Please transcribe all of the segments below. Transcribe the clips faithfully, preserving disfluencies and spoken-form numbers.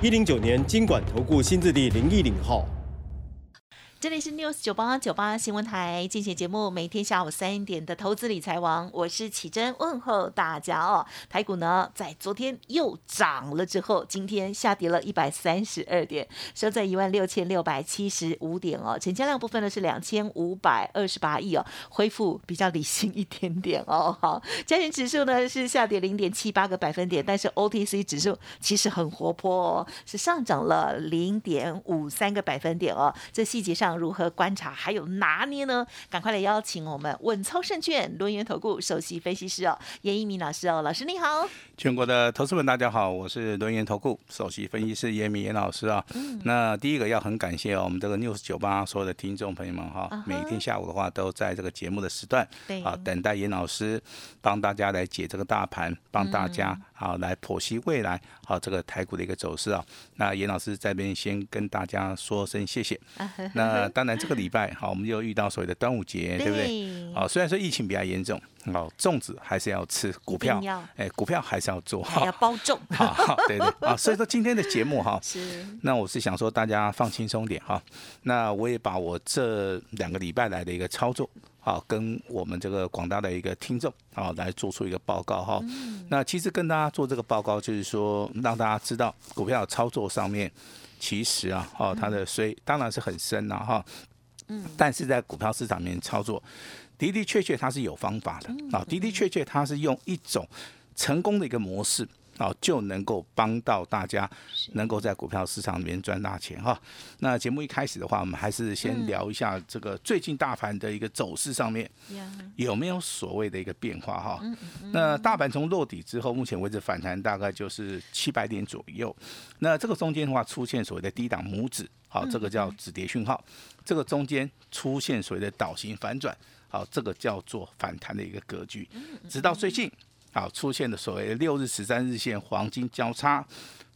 一零九年金管投顾新字第零一零号。这里是 News 九八九八 新闻台进行节目，每天下午三点的投资理财王，我是启真，问候大家哦。台股呢，在昨天又涨了之后，今天下跌了一百三十二点，收在一万六千六百七十五点哦。成交量部分呢是两千五百二十八亿哦，恢复比较理性一点点哦。好，加权指数呢是下跌 零点七八个百分点，但是 O T C 指数其实很活泼哦，是上涨了 零点五三个百分点哦。这细节上如何观察还有拿捏呢？赶快来邀请我们稳操胜券轮源投顾首席分析师哦，严益民老师哦，老师你好。全国的投资们大家好，我是轮源投顾首席分析师严益民严老师啊、嗯。那第一个要很感谢、哦、我们这个 News 九八 所有的听众朋友们哈、啊， uh-huh. 每天下午的话都在这个节目的时段啊，等待严老师帮大家来解这个大盘，帮大家啊来剖析未来啊这个台股的一个走势啊。那严老师在这边先跟大家说声谢谢。Uh-huh. 那呃，当然这个礼拜好，我们又遇到所谓的端午节，对不对？好、哦，虽然说疫情比较严重，好、哦，粽子还是要吃，股票，哎，股票还是要做，还要包粽，好，好对对啊、哦，所以说今天的节目哈，是，那我是想说大家放轻松点哈，那我也把我这两个礼拜来的一个操作。好，跟我们这个广大的一个听众啊，来做出一个报告哈、嗯。那其实跟大家做这个报告，就是说让大家知道股票操作上面，其实啊，哦，它的水当然是很深了、啊、哈。嗯。但是在股票市场里面操作，的的确确它是有方法的啊，的的确确它是用一种成功的一个模式。好，就能够帮到大家，能够在股票市场里面赚大钱哈。那节目一开始的话，我们还是先聊一下这个最近大盘的一个走势上面有没有所谓的一个变化哈。那大盘从落底之后，目前为止反弹大概就是七百点左右。那这个中间的话，出现所谓的低档拇指，好，这个叫止跌讯号。这个中间出现所谓的倒型反转，好，这个叫做反弹的一个格局。直到最近。好，出现的所谓六日、十三日线黄金交叉，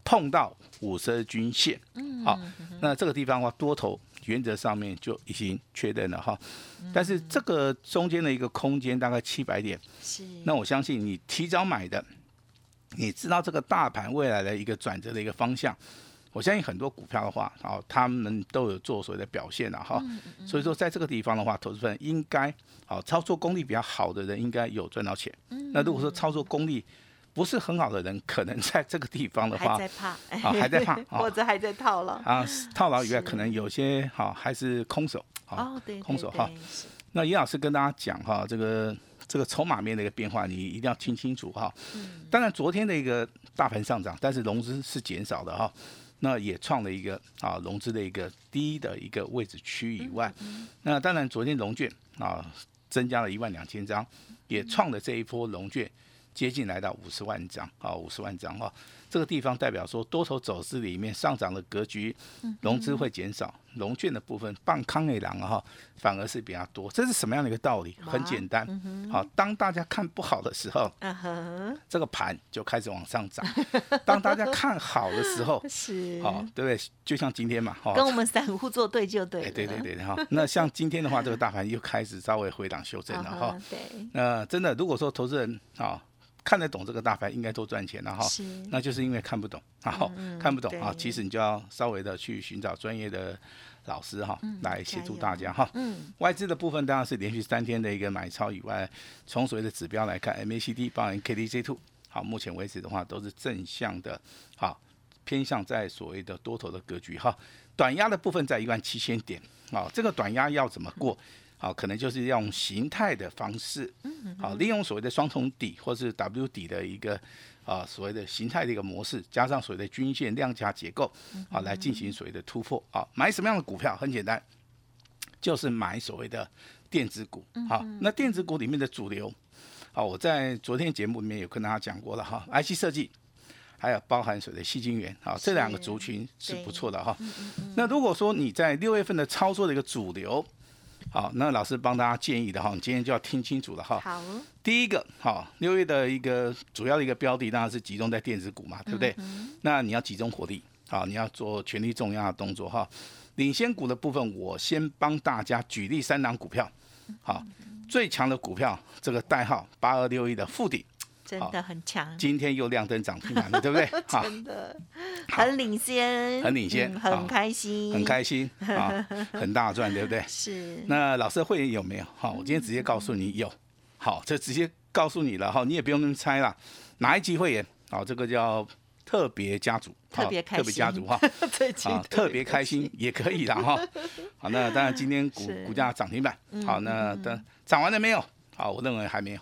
碰到五十日均线，好，那这个地方的话，多头原则上面就已经确认了哈。但是这个中间的一个空间大概七百点，那我相信你提早买的，你知道这个大盘未来的一个转折的一个方向，我相信很多股票的话，哦，他们都有做所谓的表现了哈。所以说，在这个地方的话，投资人应该，好，操作功力比较好的人应该有赚到钱。那如果说操作功力不是很好的人，可能在这个地方的话，还在怕，啊，还在怕，或者还在套牢啊，套牢以外，可能有些好还是空手，啊，空手哈。那严老师跟大家讲哈，这个这个筹码面的一个变化，你一定要听清楚哈。当然，昨天的一个大盘上涨，但是融资是减少的哈。那也创了一个啊融资的一个低的一个位置区以外，那当然昨天融券啊增加了一万两千张，也创了这一波融券接近来到五十万张啊五十万张啊，这个地方代表说多头走势里面上涨的格局，融资会减少，融券的部分棒康内郎啊反而是比较多，这是什么样的一个道理？很简单，好，当大家看不好的时候，这个盘就开始往上涨；当大家看好的时候，是，好，对不对？就像今天嘛，跟我们散户做对就对了，对对对对，那像今天的话，这个大盘又开始稍微回档修正了哈。对，那真的，如果说投资人啊。看得懂这个大盘应该都赚钱了哈，那就是因为看不懂，好、嗯、看不懂啊，其实你就要稍微的去寻找专业的老师哈、嗯，来协助大家哈、嗯。外资的部分当然是连续三天的一个买超以外，从所谓的指标来看 ，M A C D 包含 K D J 二， 好，目前为止的话都是正向的，好，偏向在所谓的多头的格局哈。短压的部分在一万七千点，好，这个短压要怎么过？嗯好，可能就是用形态的方式，好，利用所谓的双重底或是 W 底的一个啊所谓的形态的一个模式，加上所谓的均线量价结构，好来进行所谓的突破。好，买什么样的股票？很简单，就是买所谓的电子股。好，那电子股里面的主流，好，我在昨天节目里面有跟大家讲过了哈 ，I C 设计。还有包含所谓的细晶元，好，这两个族群是不错的哈。那如果说你在六月份的操作的一个主流，好，那老师帮大家建议的哈，你今天就要听清楚了哈。好，第一个哈，六月的一个主要的一个标的当然是集中在电子股嘛，对不对？嗯、那你要集中火力，好，你要做全力重压的动作哈。领先股的部分，我先帮大家举例三档股票，好，最强的股票这个代号八二六一的富鼎。真的很强，今天又亮灯涨停板了，对不对？真的很领先，很领先，嗯、很开心，哦、很开心啊、哦，很大赚，对不对？是。那老师的会员有没有？好、哦，我今天直接告诉你有，好，这直接告诉你了哈，你也不用那么猜了，哪一级会员？好、哦，这个叫特别家族，特别开心，特别家族哈，啊，特别开心也可以啦哈。好，那当然今天股股价涨停板，好，那等涨完了没有？好，我认为还没有。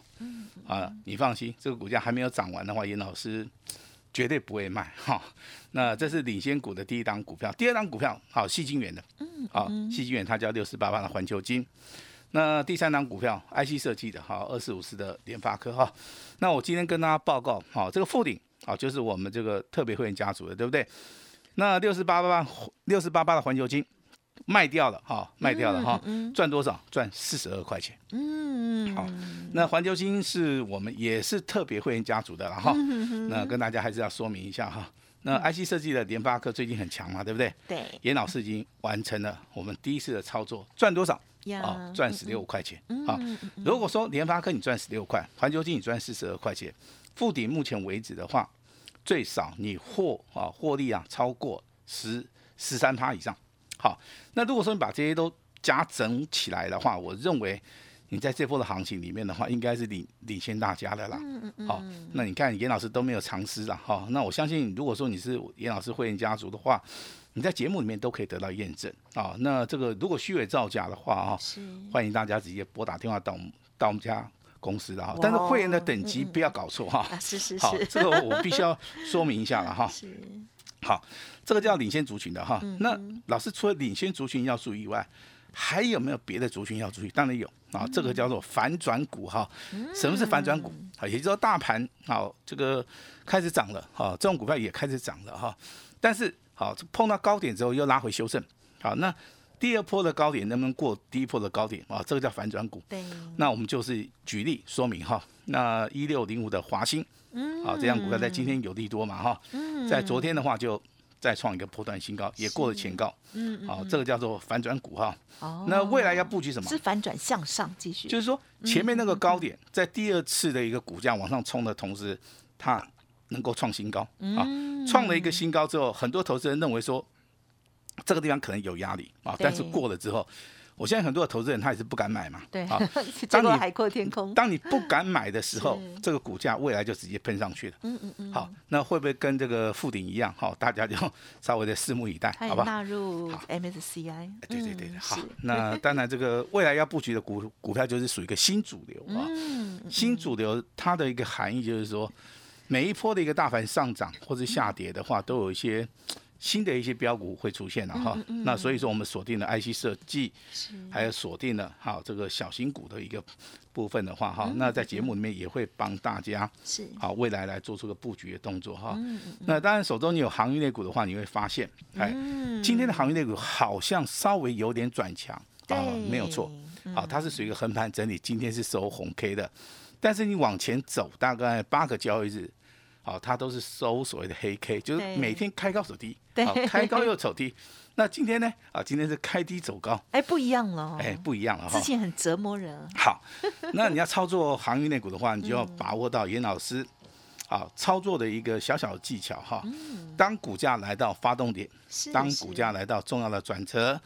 啊，你放心，这个股价还没有涨完的话，严老师绝对不会卖哈、哦。那这是领先股的第一档股票，第二档股票好，矽晶圆的，好、哦，矽晶圆它叫六四八八的环球晶。那第三档股票 I C 设计的，好、哦，二四五四的联发科哈、哦。那我今天跟大家报告，好、哦，这个富鼎，好、哦，就是我们这个特别会员家族的，对不对？那六四八八六四八八的环球晶。卖掉了哈，卖掉了哈，赚多少？赚四十二块钱。嗯，好，那环球晶是我们也是特别会员家族的了哈。那跟大家还是要说明一下哈。那 I C 设计的联发科最近很强嘛，对不对？对。严老师已经完成了我们第一次的操作，赚多少？啊，赚十六块钱。好，如果说联发科你赚十六块，环球晶你赚四十二块钱，富鼎目前为止的话，最少你获啊获利啊超过十十三趴以上。好，那如果说你把这些都加整起来的话，我认为你在这波的行情里面的话，应该是领领先大家的啦。嗯嗯。好，那你看严老师都没有常识啦。好，那我相信如果说你是严老师会员家族的话，你在节目里面都可以得到验证啊。那这个如果虚伪造假的话啊，欢迎大家直接拨打电话到我们到我们家公司的哈。但是会员的等级不要搞错哈。是是是。好，这个我必须要说明一下了哈。是。好，这个叫领先族群的哈。那老师除了领先族群要注意以外，还有没有别的族群要注意？当然有啊，这个叫做反转股哈。什么是反转股？啊，也就是说大盘好这个开始涨了哈，这种股票也开始涨了哈。但是好碰到高点之后又拉回修正，好，那第二波的高点能不能过第一波的高点啊？这个叫反转股。对。那我们就是举例说明哈。那一六零五的华兴。嗯，好，这样股票在今天有利多嘛哈，在昨天的话就再创一个波段新高，也过了前高，嗯，好，这个叫做反转股哈。哦，那未来要布局什么？是反转向上继续，就是说前面那个高点，在第二次的一个股价往上冲的同时，它能够创新高啊，创了一个新高之后，很多投资人认为说这个地方可能有压力啊，但是过了之后。我现在很多的投资人他也是不敢买嘛，对，好，当你海阔天空，当你不敢买的时候，这个股价未来就直接喷上去了。嗯嗯嗯。好，那会不会跟这个富鼎一样？好，大家就稍微的拭目以待，好吧？纳入 M S C I。对对对，好。那当然，这个未来要布局的股股票就是属于一个新主流啊。新主流它的一个含义就是说，每一波的一个大盘上涨或者下跌的话，都有一些。新的一些标股会出现了哈，嗯嗯嗯，那所以说我们锁定了 I C 设计，还有锁定了好这个小型股的一个部分的话哈，嗯嗯，那在节目里面也会帮大家是好未来来做出个布局的动作哈。嗯嗯嗯，那当然手中你有航运类股的话，你会发现，哎，今天的航运类股好像稍微有点转强，啊、哦，没有错，好，它是属于一个横盘整理，今天是收红 K 的，但是你往前走大概八个交易日。好，它都是收所谓的黑 K， 就是每天开高走低，好，开高又走低。那今天呢？啊，今天是开低走高，哎，不一样了，哎，不一样了，之前很折磨人。好，那你要操作航运类股的话，你就要把握到严老师啊操作的一个小小的技巧哈。当股价来到发动点，当股价来到重要的转折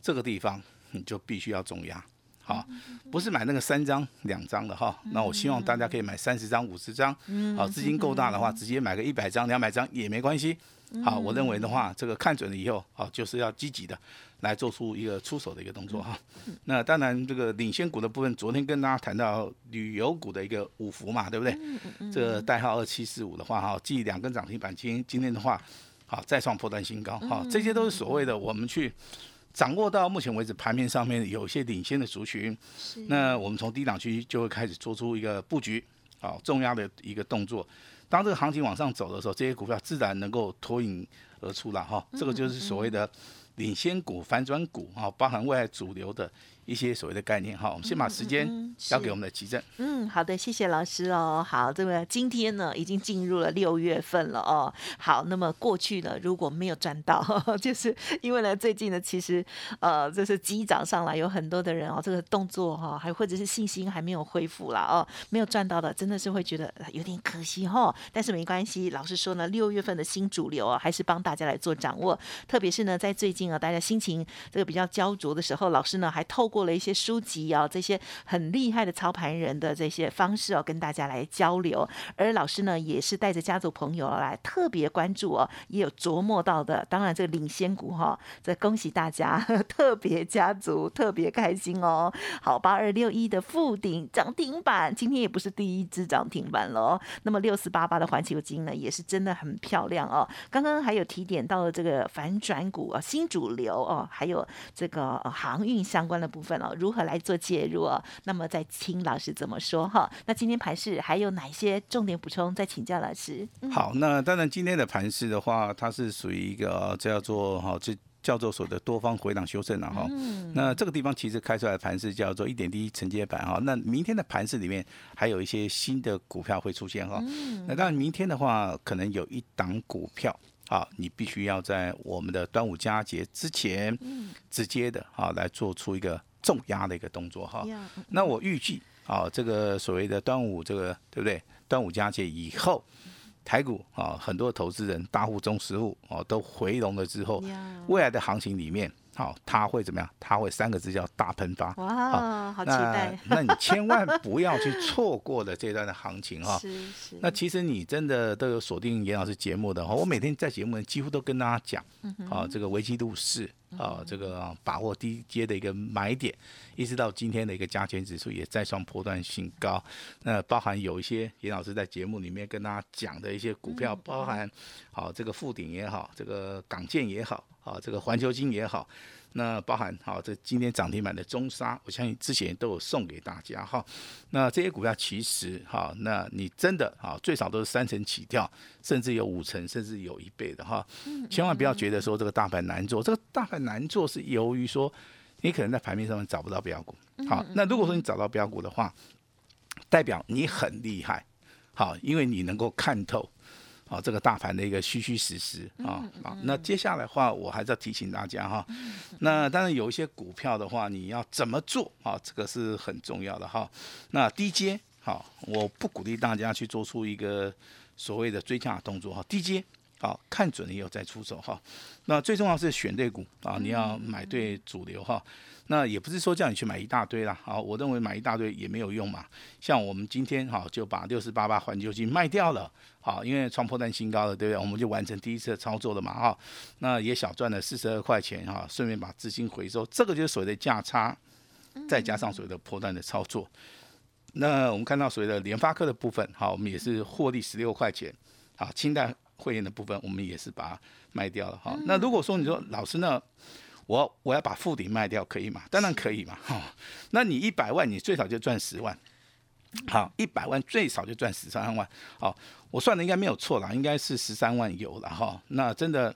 这个地方，你就必须要重压。好，不是买那个三张两张的哈，那我希望大家可以买三十张五十张，好，资金够大的话，直接买个一百张两百张也没关系。好，我认为的话，这个看准了以后，好，就是要积极的来做出一个出手的一个动作哈。那当然，这个领先股的部分，昨天跟大家谈到旅游股的一个五福嘛，对不对？这个代号二七四五的话哈，继两根涨停板，今今天的话，好，再创波段新高哈，这些都是所谓的我们去。掌握到目前为止盘面上面有一些领先的族群，那我们从低档区就会开始做出一个布局，好，重要的一个动作。当这个行情往上走的时候，这些股票自然能够脱颖而出了哈。这个就是所谓的领先股、反转股啊，包含未来主流的一些所谓的概念哈。我们先把时间交给我们的齐正。嗯，好的，谢谢老师哦。好，这个今天呢已经进入了六月份了哦。好，那么过去呢如果没有赚到，呵呵就是因为呢最近呢其实呃这是急涨上来，有很多的人哦这个动作哈、哦，还或者是信心还没有恢复啦哦，没有赚到的真的是会觉得有点可惜哈、哦。但是没关系，老师说呢六月份的新主流啊，还是帮大家来做掌握，特别是呢在最近。大家心情这个比较焦灼的时候，老师呢还透过了一些书籍啊、哦，这些很厉害的操盘人的这些方式哦，跟大家来交流。而老师呢也是带着家族朋友来特别关注哦，也有琢磨到的。当然这个领先股哈、哦，这恭喜大家呵呵，特别家族特别开心哦。好，八二六一的富鼎涨停板，今天也不是第一支涨停板了哦。那么六四八八的环球金呢，也是真的很漂亮哦。刚刚还有提点到了这个反转股啊、哦，新主。主流哦，还有这个、哦、航运相关的部分哦，如何来做介入哦？那么再听老师怎么说哈？那今天盘市还有哪些重点补充？再请教老师。嗯、好，那当然今天的盘市的话，它是属于一个叫做哈这。叫做所的多方回档修正了哈，那这个地方其实开出来的盘势叫做一点一承接板哈，那明天的盘势里面还有一些新的股票会出现哈，那当然明天的话可能有一档股票啊，你必须要在我们的端午佳节之前直接的啊来做出一个重压的一个动作哈，那我预计啊这个所谓的端午这个对不对？端午佳节以后。台股啊，很多投资人、大户、中实户哦，都回笼了之后，未来的行情里面，好，它会怎么样？它会三个字叫大喷发。哇，好期待！那你千万不要去错过了这段的行情哈。是是。那其实你真的都有锁定严老师节目的，我每天在节目几乎都跟大家讲，啊，这个危机入市。啊、哦，这个把握低阶的一个买点，一直到今天的一个加权指数也再创波段新高。那包含有一些严老师在节目里面跟大家讲的一些股票，包含好、哦、这个富鼎也好，这个港建也好，啊、哦、这个环球金也好，那包含好、哦、这今天涨停板的中砂，我相信之前都有送给大家哈、哦。那这些股票其实哈、哦，那你真的啊、哦、最少都是三成起跳，甚至有五成，甚至有一倍的哈、哦。千万不要觉得说这个大盘难做，这个大盘。难做是由于说，你可能在盘面上面找不到标股。好，那如果说你找到标股的话，代表你很厉害。好，因为你能够看透，好这个大盘的一个虚虚实实啊。好，那接下来的话，我还是要提醒大家哈。那当然有一些股票的话，你要怎么做啊？这个是很重要的哈。那低阶，好，我不鼓励大家去做出一个所谓的追加的动作哈。低阶。好，看准了以后再出手哈。那最重要是选对股啊，你要买对主流哈。那也不是说叫你去买一大堆啦，好，我认为买一大堆也没有用嘛。像我们今天哈就把六四八八环球金卖掉了，好，因为创破绽新高了，对不对？我们就完成第一次的操作了嘛哈。那也小赚了四十二块钱哈，顺便把资金回收，这个就是所谓的价差，再加上所谓的破绽的操作。那我们看到所谓的联发科的部分，好，我们也是获利十六块钱，好，清代。会员的部分，我们也是把它卖掉了哈、嗯。那如果说你说老师呢，我我要把富鼎卖掉可以吗？当然可以嘛哈、哦。那你一百万，你最少就赚十万，好，一百万最少就赚十三万，好，我算的应该没有错啦，应该是十三万有了哈、哦。那真的，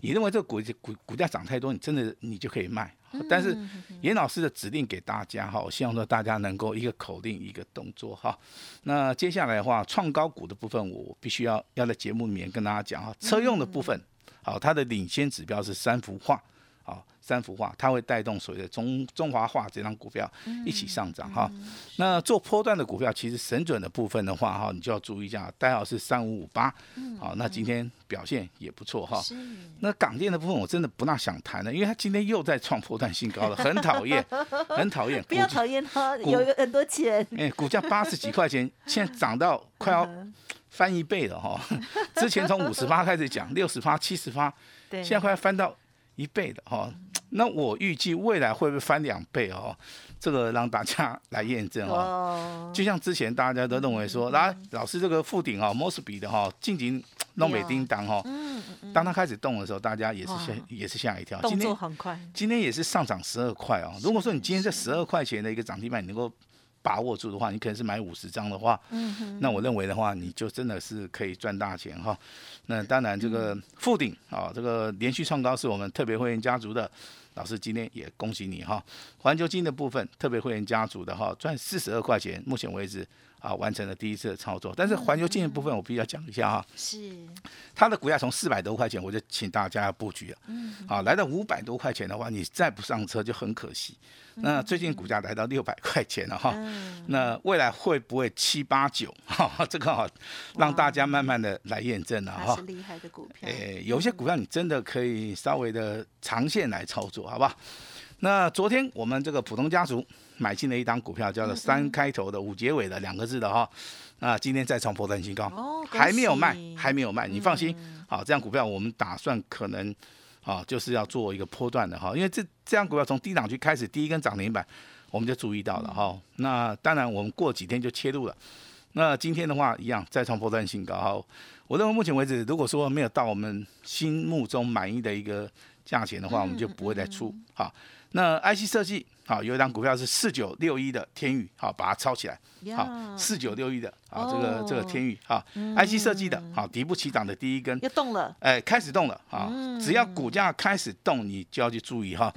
你认为这个股股股价涨太多，你真的你就可以卖。但是严老师的指令给大家哈，我希望说大家能够一个口令一个动作哈。那接下来的话，创高股的部分我必须要要在节目里面跟大家讲哈。车用的部分，好，它的领先指标是三幅画，好，三幅画它会带动所谓的中中华画这张股票一起上涨哈。那做波段的股票，其实神准的部分的话哈，你就要注意一下，代号是三五五八，好，那今天。表现也不错哈，那港电的部分我真的不大想谈了，因为他今天又在创波段新高了，很讨厌，很讨厌。不要讨厌他，有很多钱。哎、欸，股价八十几块钱，现在涨到快要翻一倍了哈。之前从五十趴开始讲，六十趴、七十趴，现在快要翻到一倍了哈。那我预计未来会不会翻两倍哦？这个让大家来验证哦。就像之前大家都认为说，来老师这个富鼎哦，摩斯比的哈，近景。弄北叮当哈，当它开始动的时候，大家也是吓，也是吓一跳。动作很快，今天也是上涨十二块哦。如果说你今天这十二块钱的一个涨停板，你能够把握住的话，你可能是买五十张的话，嗯，那我认为的话，你就真的是可以赚大钱哈。那当然，这个富鼎啊，这个连续创高是我们特别会员家族的。老师今天也恭喜你哈！环球金的部分，特别会员家族的哈，赚四十二块钱，目前为止啊完成了第一次的操作。但是环球金的部分，我必须要讲一下哈，是它的股价从四百多块钱，我就请大家要布局了。嗯，啊，来到五百多块钱的话，你再不上车就很可惜。那最近股价来到六百块钱了哈，那未来会不会七八九？哈，这个哈让大家慢慢的来验证了哈。是厉害的股票。诶，有些股票你真的可以稍微的长线来操作。好吧，那昨天我们这个普通家族买进了一档股票，叫做三开头的五结尾的两个字的哈，那今天再创波段新高，哦，还没有卖，还没有卖，你放心，好，这样股票我们打算可能啊就是要做一个波段的哈，因为这这样股票从低档区开始第一根涨停板我们就注意到了哈，那当然我们过几天就切入了，那今天的话一样再创波段新高哈，我认为目前为止如果说没有到我们心目中满意的一个价钱的话，我们就不会再出。好，那 I C 设计，好，有一档股票是四九六一的天宇，好，把它抄起来。好，四九六一的，好，这个这个天宇，好 ，I C 设计的，好，底部起涨的第一根，要动了，哎，开始动了，好，只要股价开始动，你就要去注意哈。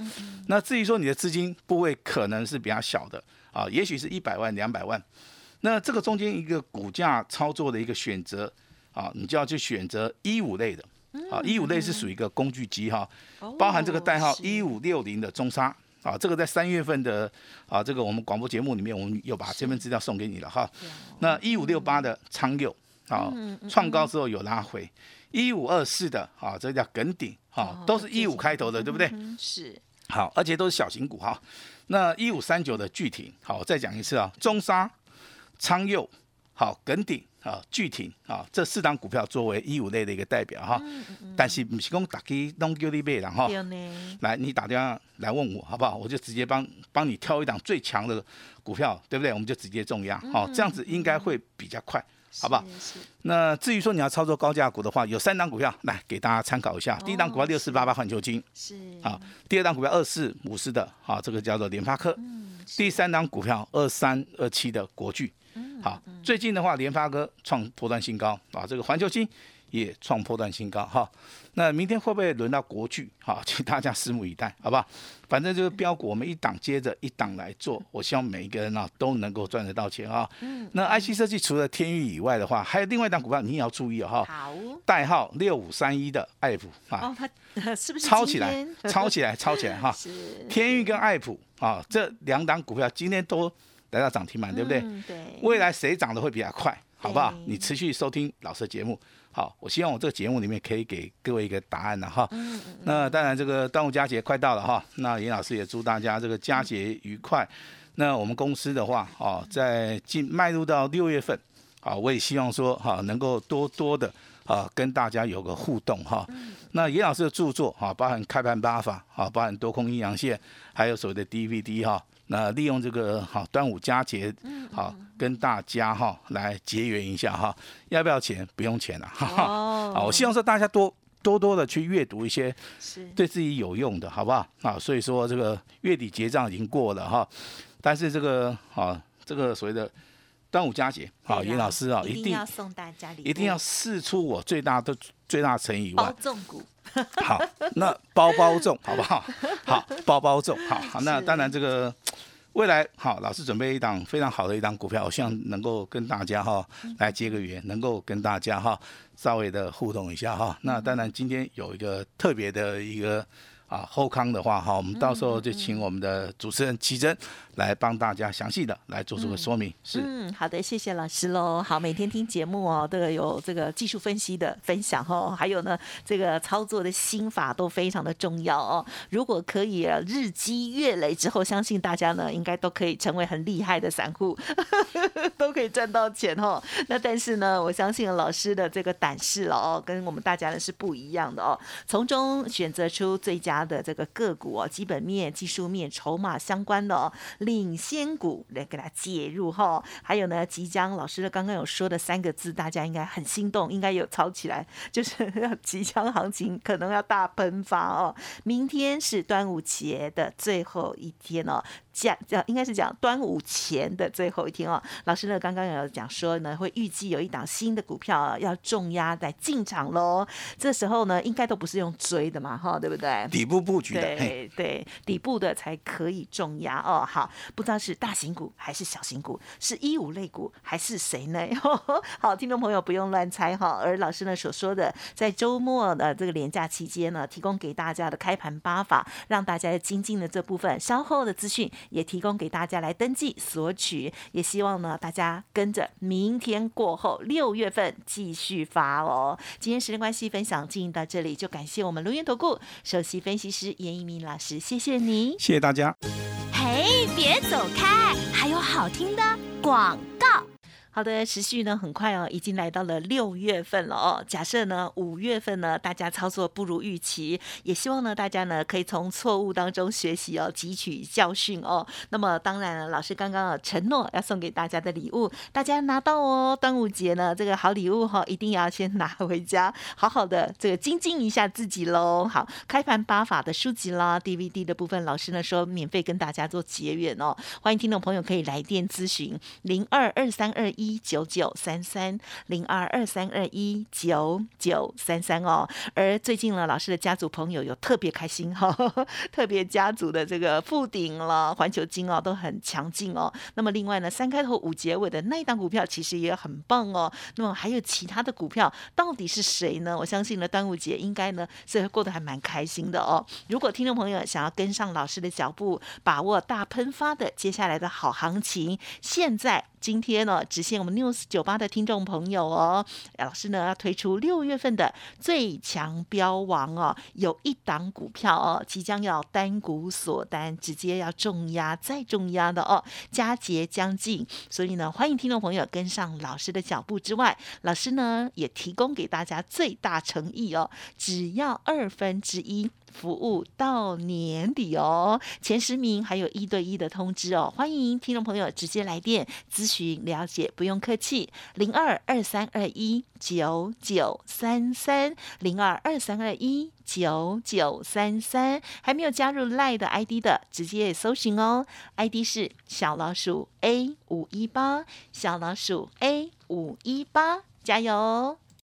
那至于说你的资金部位可能是比较小的，啊，也许是一百万、两百万，那这个中间一个股价操作的一个选择，啊，你就要去选择一五类的。啊，一五类是属于一个工具机哈，包含这个代号一五六零的中沙啊，这个在三月份的啊，这个我们广播节目里面，我们有把这份资料送给你了哈。那一五六八的昌佑啊，创高之后有拉回，一五二四的啊，这叫耿鼎啊，都是一五开头的，对不对？是。好，而且都是小型股哈。那一五三九的巨挺，好，我再讲一次啊，中沙、昌佑、好耿鼎。啊，巨挺啊，这四档股票作为一五类的一个代表哈，嗯嗯、但是不是讲大家拢叫你买啦哈，来你打电话来问我好不好？我就直接帮帮你挑一档最强的股票，对不对？我们就直接重压，好、嗯嗯嗯，这样子应该会比较快，好不好？那至于说你要操作高价股的话，有三档股票来给大家参考一下，第一档股票六四八八环球金是啊，第二档股票二四五四的啊，这个叫做联发科，嗯、第三档股票二三二七的国巨。好，最近的话，联发科创波段新高啊，这个环球金也创波段新高哈。那明天会不会轮到国巨？好，请大家拭目以待，好不好？反正就是标股，我们一档接着一档来做。我希望每一个人啊都能够赚得到钱啊。那 I C 设计除了天宇以外的话，还有另外一档股票你也要注意哈。好，代号六五三一的爱普啊，它是不是抄起来？抄起来，抄起来哈。天宇跟爱普啊，这两档股票今天都。来到涨停板，对不对？嗯、对，未来谁涨得会比较快，好不好？你持续收听老师的节目，好，我希望我这个节目里面可以给各位一个答案了哈。嗯嗯、那当然，这个端午佳节快到了哈，那严老师也祝大家这个佳节愉快。那我们公司的话，哦，在进迈入到六月份，啊，我也希望说哈，能够多多的啊跟大家有个互动哈。那严老师的著作哈，包含开盘八法啊，包含多空阴阳线，还有所谓的 D V D 哈。那利用这个好端午佳节，好跟大家哈来结缘一下哈，要不要钱？不用钱了、啊、哈。好，我希望说大家多多多的去阅读一些对自己有用的，好不好？啊，所以说这个月底结账已经过了哈，但是这个啊这个所谓的端午佳节，好严老师啊，一定要送大家礼物，一定要试出我最大的最大诚意外。包中股。好，那包包中好不好？好，包包中好。那当然这个未来好，老师准备一档非常好的一档股票，我希望能够跟大家哈来接个缘，能够跟大家哈稍微的互动一下哈。那当然今天有一个特别的一个啊后康的话哈，我们到时候就请我们的主持人奇珍来帮大家详细的来做出个说明。是，嗯，好的，谢谢老师喽。好，每天听节目哦，这个有这个技术分析的分享哦，还有呢这个操作的心法都非常的重要哦。如果可以日积月累之后，相信大家呢应该都可以成为很厉害的散户，都可以赚到钱哦。那但是呢，我相信老师的这个胆识了哦，跟我们大家呢是不一样的哦，从中选择出最佳家的这个个股哦，基本面、技术面、筹码相关的哦，领先股来给它介入哈、哦。还有呢，即将老师刚刚有说的三个字，大家应该很心动，应该有吵起来，就是即将行情可能要大喷发哦。明天是端午节的最后一天哦，应该是讲端午前的最后一天哦。老师呢刚刚有讲说呢，会预计有一档新的股票、啊、要重压来进场喽。这时候呢，应该都不是用追的嘛，哈，对不对？底部布局的，对对，底部的才可以重压哦。好，不知道是大型股还是小型股，是医务类股还是谁呢？好，听众朋友不用乱猜哈。而老师呢所说的，在周末的这个连假期间呢，提供给大家的开盘八法，让大家精进的这部分，稍后的资讯也提供给大家来登记索取，也希望呢大家跟着明天过后六月份继续发哦。今天时间关系，分享进行到这里，就感谢我们轮源投顾首席分析师颜逸民老师，谢谢你，谢谢大家。嘿，别走开，还有好听的广告。好的，时序呢很快哦，已经来到了六月份了哦。假设呢五月份呢大家操作不如预期，也希望呢大家呢可以从错误当中学习哦，汲取教训哦。那么当然了，老师刚刚承诺要送给大家的礼物，大家拿到哦。端午节呢这个好礼物哈、哦，一定要先拿回家，好好的这个精进一下自己喽。好，开盘八法的书籍啦 ，D V D 的部分，老师呢说免费跟大家做结缘哦。欢迎听众朋友可以来电咨询零二二三二一。一九九三三零二二三二一九九三三哦，而最近呢，老师的家族朋友有特别开心哈、哦，特别家族的这个富鼎了、环球金哦都很强劲哦。那么另外呢，三开头五结尾的那一档股票其实也很棒哦。那么还有其他的股票，到底是谁呢？我相信呢，端午节应该呢是过得还蛮开心的哦。如果听众朋友想要跟上老师的脚步，把握大喷发的接下来的好行情，现在。今天呢，只限我们 News 九八 的听众朋友哦。老师呢要推出六月份的最强标王哦，有一档股票哦，即将要单股锁单，直接要重压再重压的哦，佳节将近，所以呢，欢迎听众朋友跟上老师的脚步之外，老师呢也提供给大家最大诚意哦，只要二分之一。服务到年底哦，前十名还有一对一的通知哦，欢迎听众朋友直接来电咨询了解，不用客气，零二二三二一九九三三零二二三二一九九三三，还没有加入 LINE 的 I D 的，直接搜寻哦 ，I D 是小老鼠 A 五一八，小老鼠 A 五一八，加油！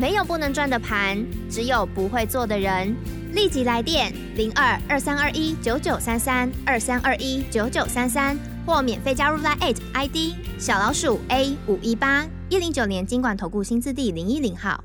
没有不能赚的盘，只有不会做的人。立即来电零二二三二一九九三三二三二一九九三三，或免费加入 LINE I D 小老鼠 A 五一八，一零九年金管投顾新字第零一零号。